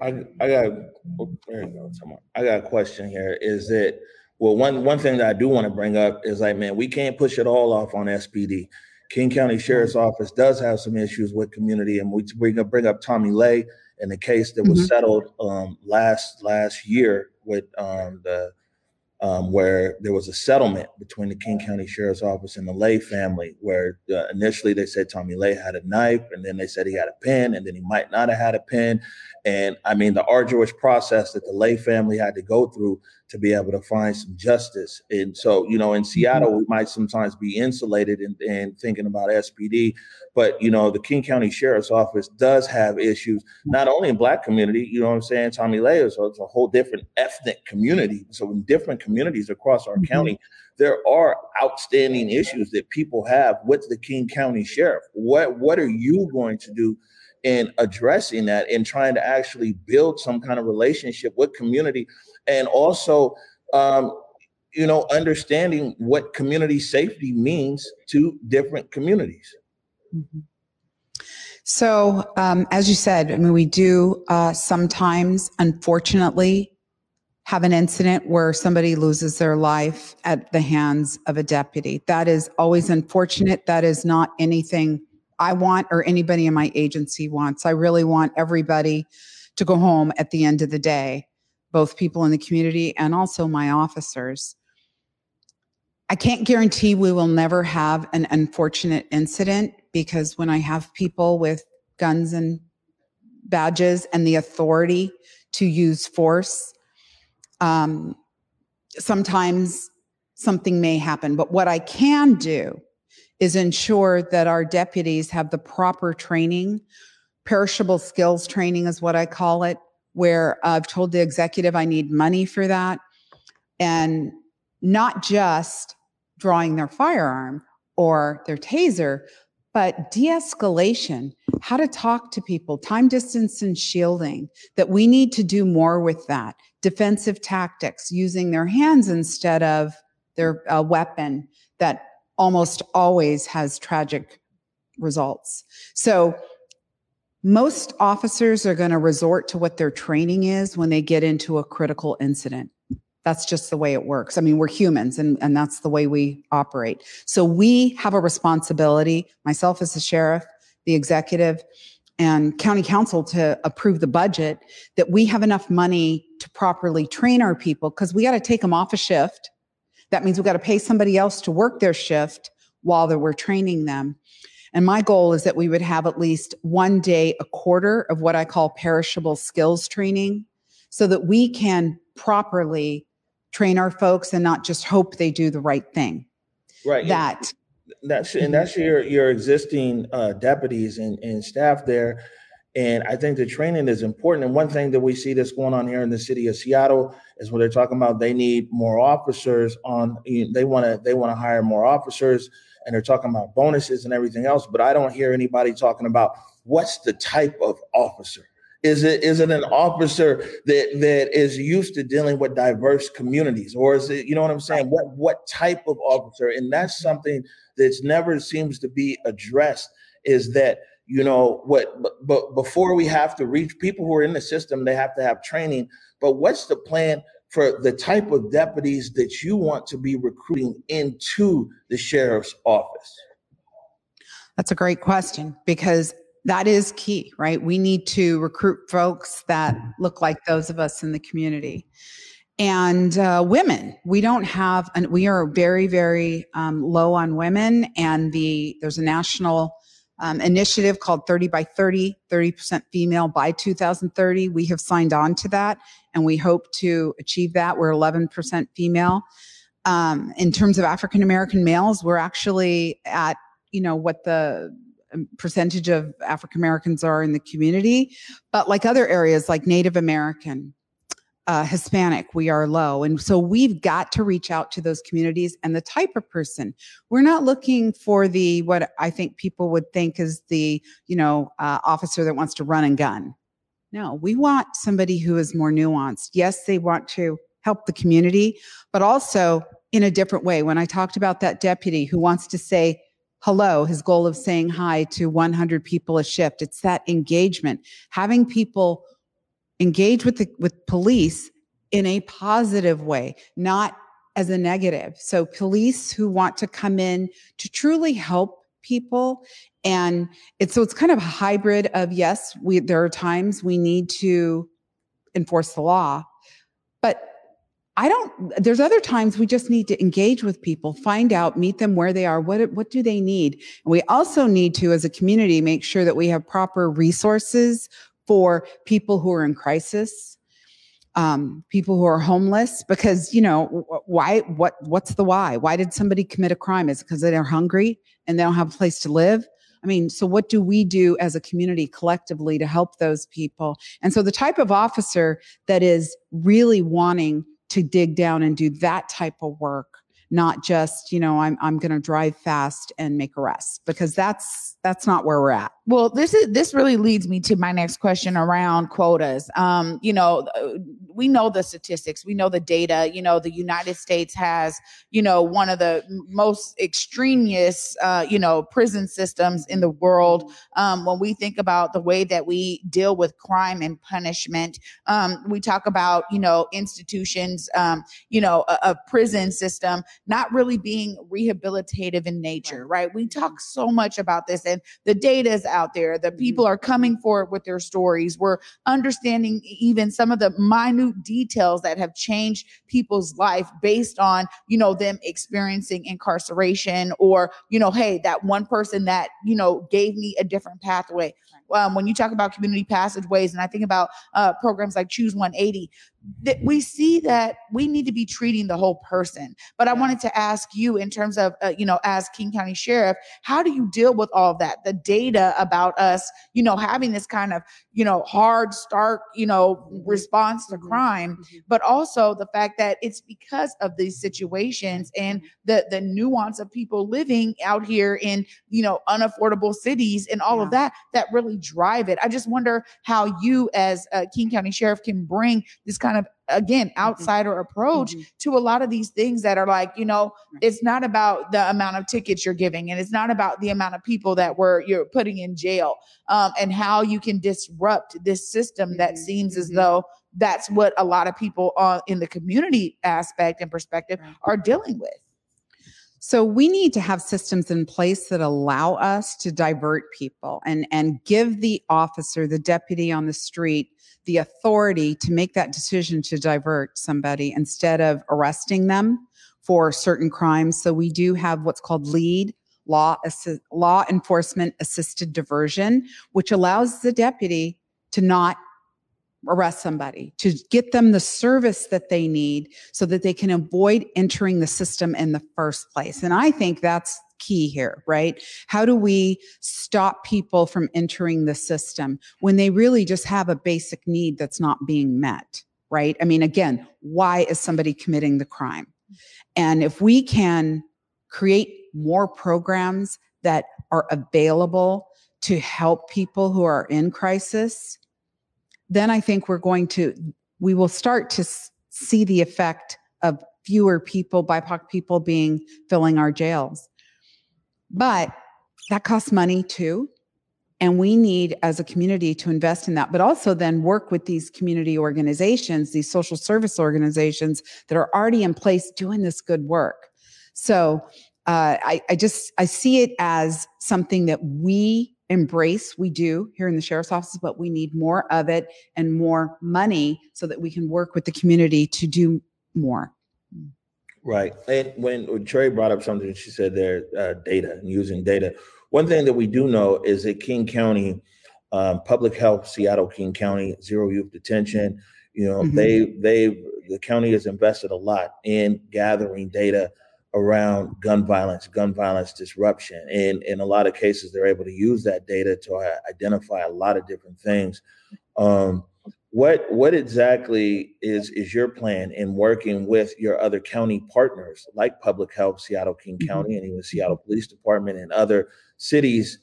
I got a question here. Is it, well, one thing that I do want to bring up is, like, man, we can't push it all off on SPD. King County Sheriff's Office does have some issues with community, and we're gonna bring up Tommy Lay in the case that was settled last year with where there was a settlement between the King County Sheriff's Office and the Lay family, where initially they said Tommy Lay had a knife, and then they said he had a pen, and then he might not have had a pen. And I mean, the arduous process that the Lay family had to go through to be able to find some justice. And so, you know, in Seattle, we might sometimes be insulated in thinking about SPD, but, you know, the King County Sheriff's Office does have issues, not only in Black community, you know what I'm saying? Tommy Lay is a whole different ethnic community. So in different communities across our county, there are outstanding issues that people have with the King County Sheriff. What are you going to do in addressing that and trying to actually build some kind of relationship with community, and also, you know, understanding what community safety means to different communities? Mm-hmm. So, as you said, I mean, we do sometimes, unfortunately, have an incident where somebody loses their life at the hands of a deputy. That is always unfortunate. That is not anything I want or anybody in my agency wants. I really want everybody to go home at the end of the day, both people in the community and also my officers. I can't guarantee we will never have an unfortunate incident, because when I have people with guns and badges and the authority to use force, sometimes something may happen. But what I can do is ensure that our deputies have the proper training. Perishable skills training is what I call it, where I've told the executive I need money for that. And not just drawing their firearm or their taser, but de-escalation, how to talk to people, time, distance, and shielding, that we need to do more with that. Defensive tactics, using their hands instead of their weapon, that almost always has tragic results. So most officers are going to resort to what their training is when they get into a critical incident. That's just the way it works. I mean, we're humans, and that's the way we operate. So we have a responsibility, myself as the sheriff, the executive, and county council, to approve the budget, that we have enough money to properly train our people, because we got to take them off a shift. That means we've got to pay somebody else to work their shift while we're training them. And my goal is that we would have at least one day a quarter of what I call perishable skills training, so that we can properly train our folks and not just hope they do the right thing. Right. That's your existing deputies and staff there. And I think the training is important. And one thing that we see that's going on here in the city of Seattle is what they're talking about. They need more officers on, you know, they want to hire more officers, and they're talking about bonuses and everything else. But I don't hear anybody talking about what's the type of officer. Is it an officer that is used to dealing with diverse communities, or is it, you know what I'm saying? What type of officer? And that's something that's never seems to be addressed, is that, you know what, but before we have to reach people who are in the system, they have to have training. But what's the plan for the type of deputies that you want to be recruiting into the sheriff's office? That's a great question, because that is key, right? We need to recruit folks that look like those of us in the community. And women, we are very, very low on women. And there's a national initiative called 30 by 30, 30% female by 2030. We have signed on to that, and we hope to achieve that. We're 11% female. In terms of African-American males, we're actually at, you know, what the percentage of African-Americans are in the community. But like other areas, like Native American, Hispanic, we are low. And so we've got to reach out to those communities and the type of person. We're not looking for what I think people would think is the, you know, officer that wants to run and gun. No, we want somebody who is more nuanced. Yes, they want to help the community, but also in a different way. When I talked about that deputy who wants to say hello, his goal of saying hi to 100 people a shift, it's that engagement, having people engage with police in a positive way, not as a negative. So police who want to come in to truly help people. And it's kind of a hybrid of, yes, there are times we need to enforce the law, but there's other times we just need to engage with people, find out, meet them where they are. What do they need? And we also need to, as a community, make sure that we have proper resources for people who are in crisis, people who are homeless, because, you know, what's the why? Why did somebody commit a crime? Is it because they're hungry and they don't have a place to live? I mean, so what do we do as a community collectively to help those people? And so the type of officer that is really wanting to dig down and do that type of work, not just, you know, I'm going to drive fast and make arrests, because that's not where we're at. Well, this really leads me to my next question around quotas. You know, we know the statistics, we know the data, you know, the United States has, you know, one of the most extraneous, you know, prison systems in the world. When we think about the way that we deal with crime and punishment, we talk about, you know, institutions, you know, a prison system not really being rehabilitative in nature, right? We talk so much about this, and the data is out there. The people are coming forward with their stories. We're understanding even some of the minute details that have changed people's life based on, you know, them experiencing incarceration, or, you know, hey, that one person that, you know, gave me a different pathway. When you talk about community passageways, and I think about programs like Choose 180, that we see that we need to be treating the whole person. But I wanted to ask you, in terms of, you know, as King County Sheriff, how do you deal with all of that? The data about us, you know, having this kind of, you know, hard, stark, you know, response to crime, but also the fact that it's because of these situations and the nuance of people living out here in, you know, unaffordable cities and all of that really drive it. I just wonder how you, as a King County Sheriff, can bring this kind of, again, outsider approach to a lot of these things that are like, you know, it's not about the amount of tickets you're giving, and it's not about the amount of people that you're putting in jail, and how you can disrupt this system that seems as though that's what a lot of people in the community aspect and perspective are dealing with. So we need to have systems in place that allow us to divert people and give the officer, the deputy on the street, the authority to make that decision to divert somebody instead of arresting them for certain crimes. So we do have what's called LEAD, Law Enforcement Assisted Diversion, which allows the deputy to not arrest somebody, to get them the service that they need so that they can avoid entering the system in the first place. And I think that's key here, right? How do we stop people from entering the system when they really just have a basic need that's not being met, right? I mean, again, why is somebody committing the crime? And if we can create more programs that are available to help people who are in crisis, then I think we will start to see the effect of fewer people, BIPOC people filling our jails. But that costs money too. And we need, as a community, to invest in that, but also then work with these community organizations, these social service organizations that are already in place doing this good work. So I see it as something that we embrace. We do here in the sheriff's office, but we need more of it and more money so that we can work with the community to do more. Right. And when Trey brought up something, she said there, data and using data. One thing that we do know is that King County, public health, Seattle, King County, zero youth detention, you know, the county has invested a lot in gathering data around gun violence disruption. And in a lot of cases, they're able to use that data to identify a lot of different things. What exactly is your plan in working with your other county partners, like Public Health, Seattle, King County, and even Seattle Police Department and other cities,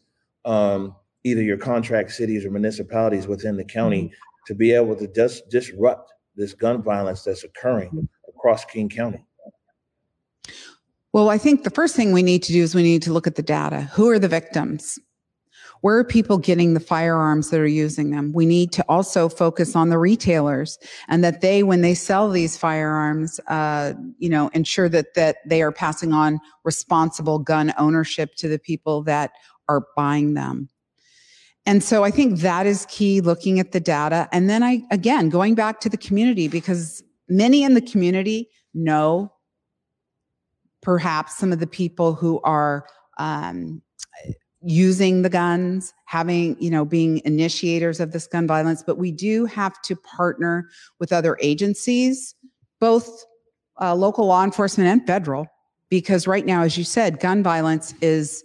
either your contract cities or municipalities within the county, to be able to just disrupt this gun violence that's occurring across King County? Well, I think the first thing we need to do is we need to look at the data. Who are the victims? Where are people getting the firearms that are using them? We need to also focus on the retailers, and that they, when they sell these firearms, you know, ensure that they are passing on responsible gun ownership to the people that are buying them. And so I think that is key, looking at the data. And then going back to the community, because many in the community know perhaps some of the people who are using the guns, having, you know, being initiators of this gun violence, but we do have to partner with other agencies, both local law enforcement and federal, because right now, as you said, gun violence is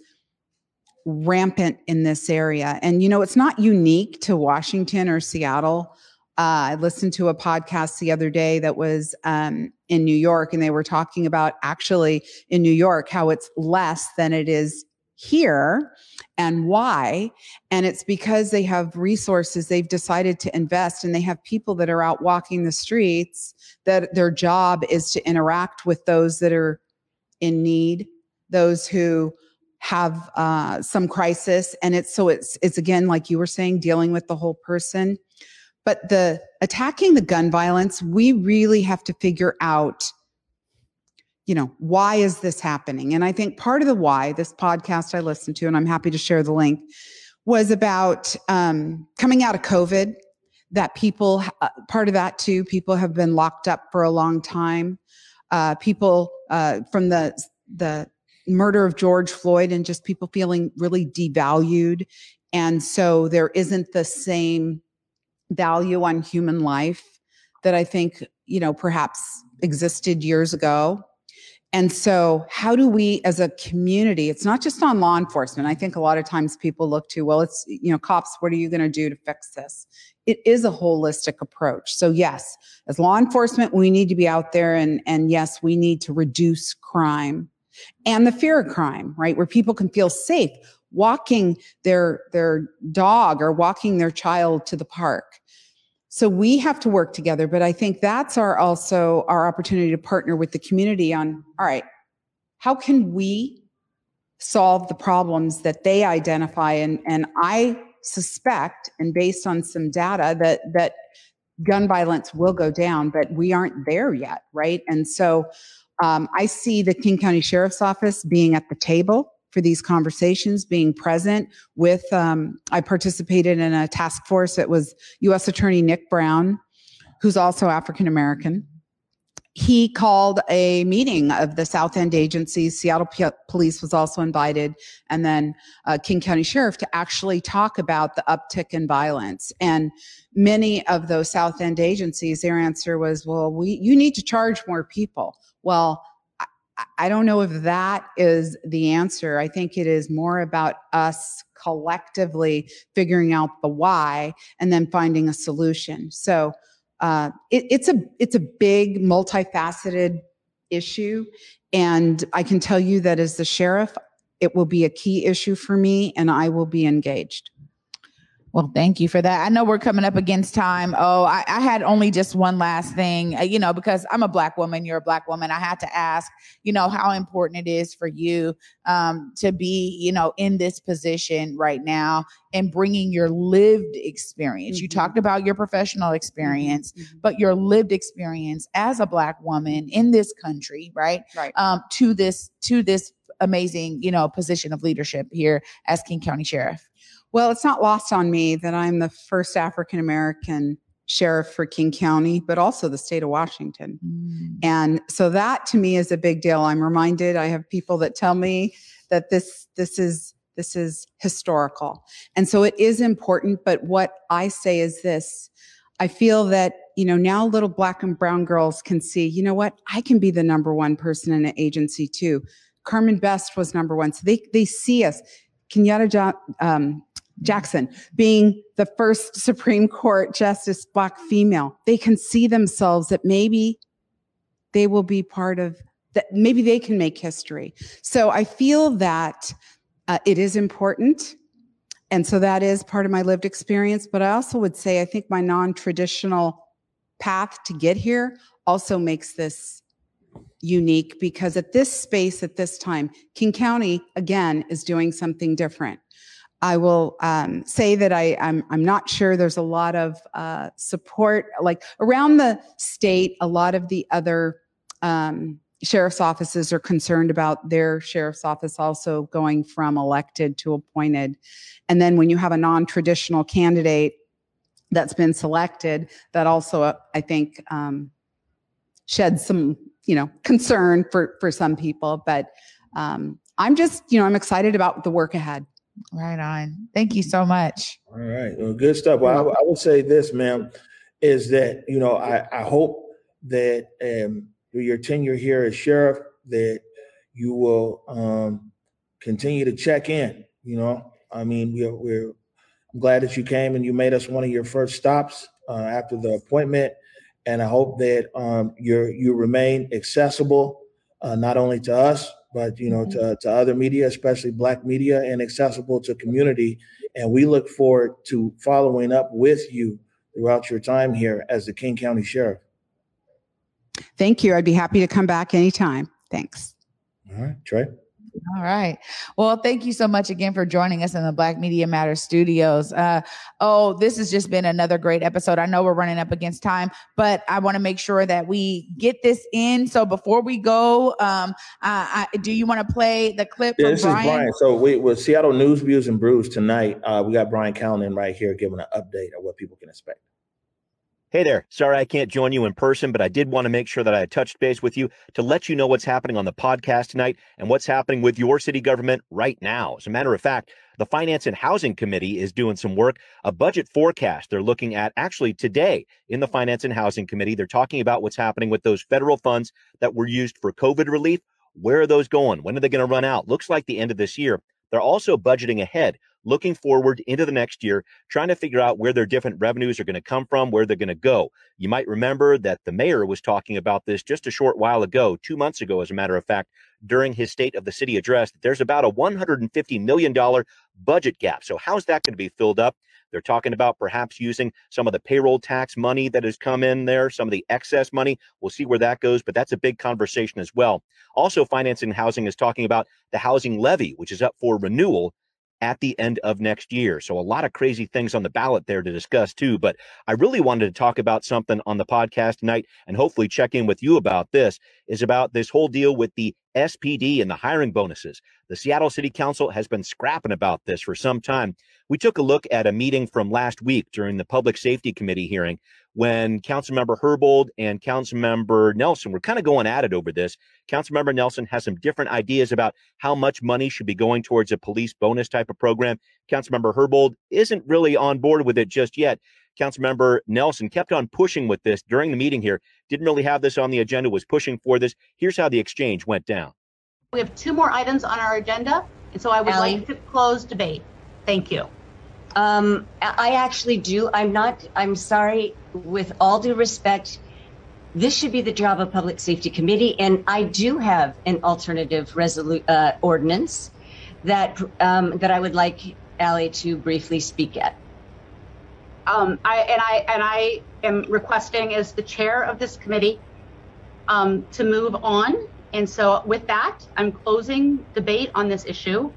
rampant in this area. And, you know, it's not unique to Washington or Seattle. I listened to a podcast the other day that was in New York, and they were talking about actually in New York how it's less than it is here and why. And it's because they have resources they've decided to invest, and they have people that are out walking the streets that their job is to interact with those that are in need, those who have some crisis. And it's so it's again, like you were saying, dealing with the whole person. But the attacking the gun violence, we really have to figure out, you know, why is this happening? And I think part of the why, this podcast I listened to, and I'm happy to share the link, was about coming out of COVID, that people, part of that too, people have been locked up for a long time. People from the murder of George Floyd, and just people feeling really devalued. And so there isn't the same value on human life that I think, you know, perhaps existed years ago. And so how do we as a community, it's not just on law enforcement. I think a lot of times people look to, well, it's, you know, cops, what are you going to do to fix this? It is a holistic approach. So yes, as law enforcement, we need to be out there, and yes, we need to reduce crime and the fear of crime, right? Where people can feel safe walking their dog or walking their child to the park. So we have to work together, but I think that's also our opportunity to partner with the community on, all right, how can we solve the problems that they identify? And I suspect, and based on some data, that gun violence will go down, but we aren't there yet, right? And so I see the King County Sheriff's Office being at the table for these conversations, being present with, I participated in a task force that was U.S. Attorney Nick Brown, who's also African-American. He called a meeting of the South End agencies. Seattle Police was also invited, and then King County Sheriff, to actually talk about the uptick in violence. And many of those South End agencies, their answer was, well, you need to charge more people. Well, I don't know if that is the answer. I think it is more about us collectively figuring out the why and then finding a solution. So it's a big, multifaceted issue. And I can tell you that as the sheriff, it will be a key issue for me, and I will be engaged. Well, thank you for that. I know we're coming up against time. Oh, I had only just one last thing, you know, because I'm a Black woman, you're a Black woman. I had to ask, you know, how important it is for you to be, you know, in this position right now and bringing your lived experience. Mm-hmm. You talked about your professional experience, mm-hmm. but your lived experience as a Black woman in this country, right? Right. To this amazing, you know, position of leadership here as King County Sheriff. Well, it's not lost on me that I'm the first African-American sheriff for King County, but also the state of Washington. Mm. And so that to me is a big deal. I'm reminded, I have people that tell me that this is historical. And so it is important. But what I say is this, I feel that, you know, now little Black and brown girls can see, you know what, I can be the number one person in an agency too. Carmen Best was number one. So they see us. Kenyatta Jackson being the first Supreme Court Justice, Black female, they can see themselves that maybe they will be part of that. Maybe they can make history. So I feel that it is important. And so that is part of my lived experience. But I also would say, I think my non-traditional path to get here also makes this unique, because at this space, at this time, King County, again, is doing something different. I will say that I'm not sure there's a lot of support, like around the state. A lot of the other sheriff's offices are concerned about their sheriff's office also going from elected to appointed. And then when you have a non-traditional candidate that's been selected, that also, I think, shed some, you know, concern for some people. But I'm just, you know, I'm excited about the work ahead. Right on. Thank you so much. All right. Well, good stuff. Well, I would say this, ma'am, is that, you know, I hope that through your tenure here as sheriff, that you will continue to check in. You know, I mean, I'm glad that you came and you made us one of your first stops after the appointment. And I hope that you remain accessible, not only to us, but, you know, to other media, especially Black media, and accessible to community. And we look forward to following up with you throughout your time here as the King County Sheriff. Thank you. I'd be happy to come back anytime. Thanks. All right, Trey. All right. Well, thank you so much again for joining us in the Black Media Matters studios. This has just been another great episode. I know we're running up against time, but I want to make sure that we get this in. So before we go, do you want to play the clip? Yeah, this Brian? Is Brian. So with Seattle News, Views, and Brews tonight, we got Brian Callinan right here giving an update on what people can expect. Hey there. Sorry I can't join you in person, but I did want to make sure that I touched base with you to let you know what's happening on the podcast tonight and what's happening with your city government right now. As a matter of fact, the Finance and Housing Committee is doing some work, a budget forecast they're looking at actually today in the Finance and Housing Committee. They're talking about what's happening with those federal funds that were used for COVID relief. Where are those going? When are they going to run out? Looks like the end of this year. They're also budgeting ahead, looking forward into the next year, trying to figure out where their different revenues are going to come from, where they're going to go. You might remember that the mayor was talking about this just a short while ago, 2 months ago, as a matter of fact, during his State of the City address, that there's about a $150 million budget gap. So how's that going to be filled up? They're talking about perhaps using some of the payroll tax money that has come in there, some of the excess money. We'll see where that goes, but that's a big conversation as well. Also, Finance and Housing is talking about the housing levy, which is up for renewal at the end of next year. So a lot of crazy things on the ballot there to discuss too, but I really wanted to talk about something on the podcast tonight and hopefully check in with you about this, is about this whole deal with the SPD and the hiring bonuses. The Seattle City Council has been scrapping about this for some time. We took a look at a meeting from last week during the Public Safety Committee hearing when Councilmember Herbold and Councilmember Nelson were kind of going at it over this. Councilmember Nelson has some different ideas about how much money should be going towards a police bonus type of program. Councilmember Herbold isn't really on board with it just yet. Councilmember Nelson kept on pushing with this during the meeting here. Didn't really have this on the agenda, was pushing for this. Here's how the exchange went down. We have two more items on our agenda, and so I would like to close debate. Thank you. I actually do. I'm sorry, with all due respect, this should be the job of Public Safety Committee, and I do have an alternative ordinance that I would like Allie to briefly speak at. I am requesting, as the chair of this committee, to move on. And so with that, I'm closing debate on this issue.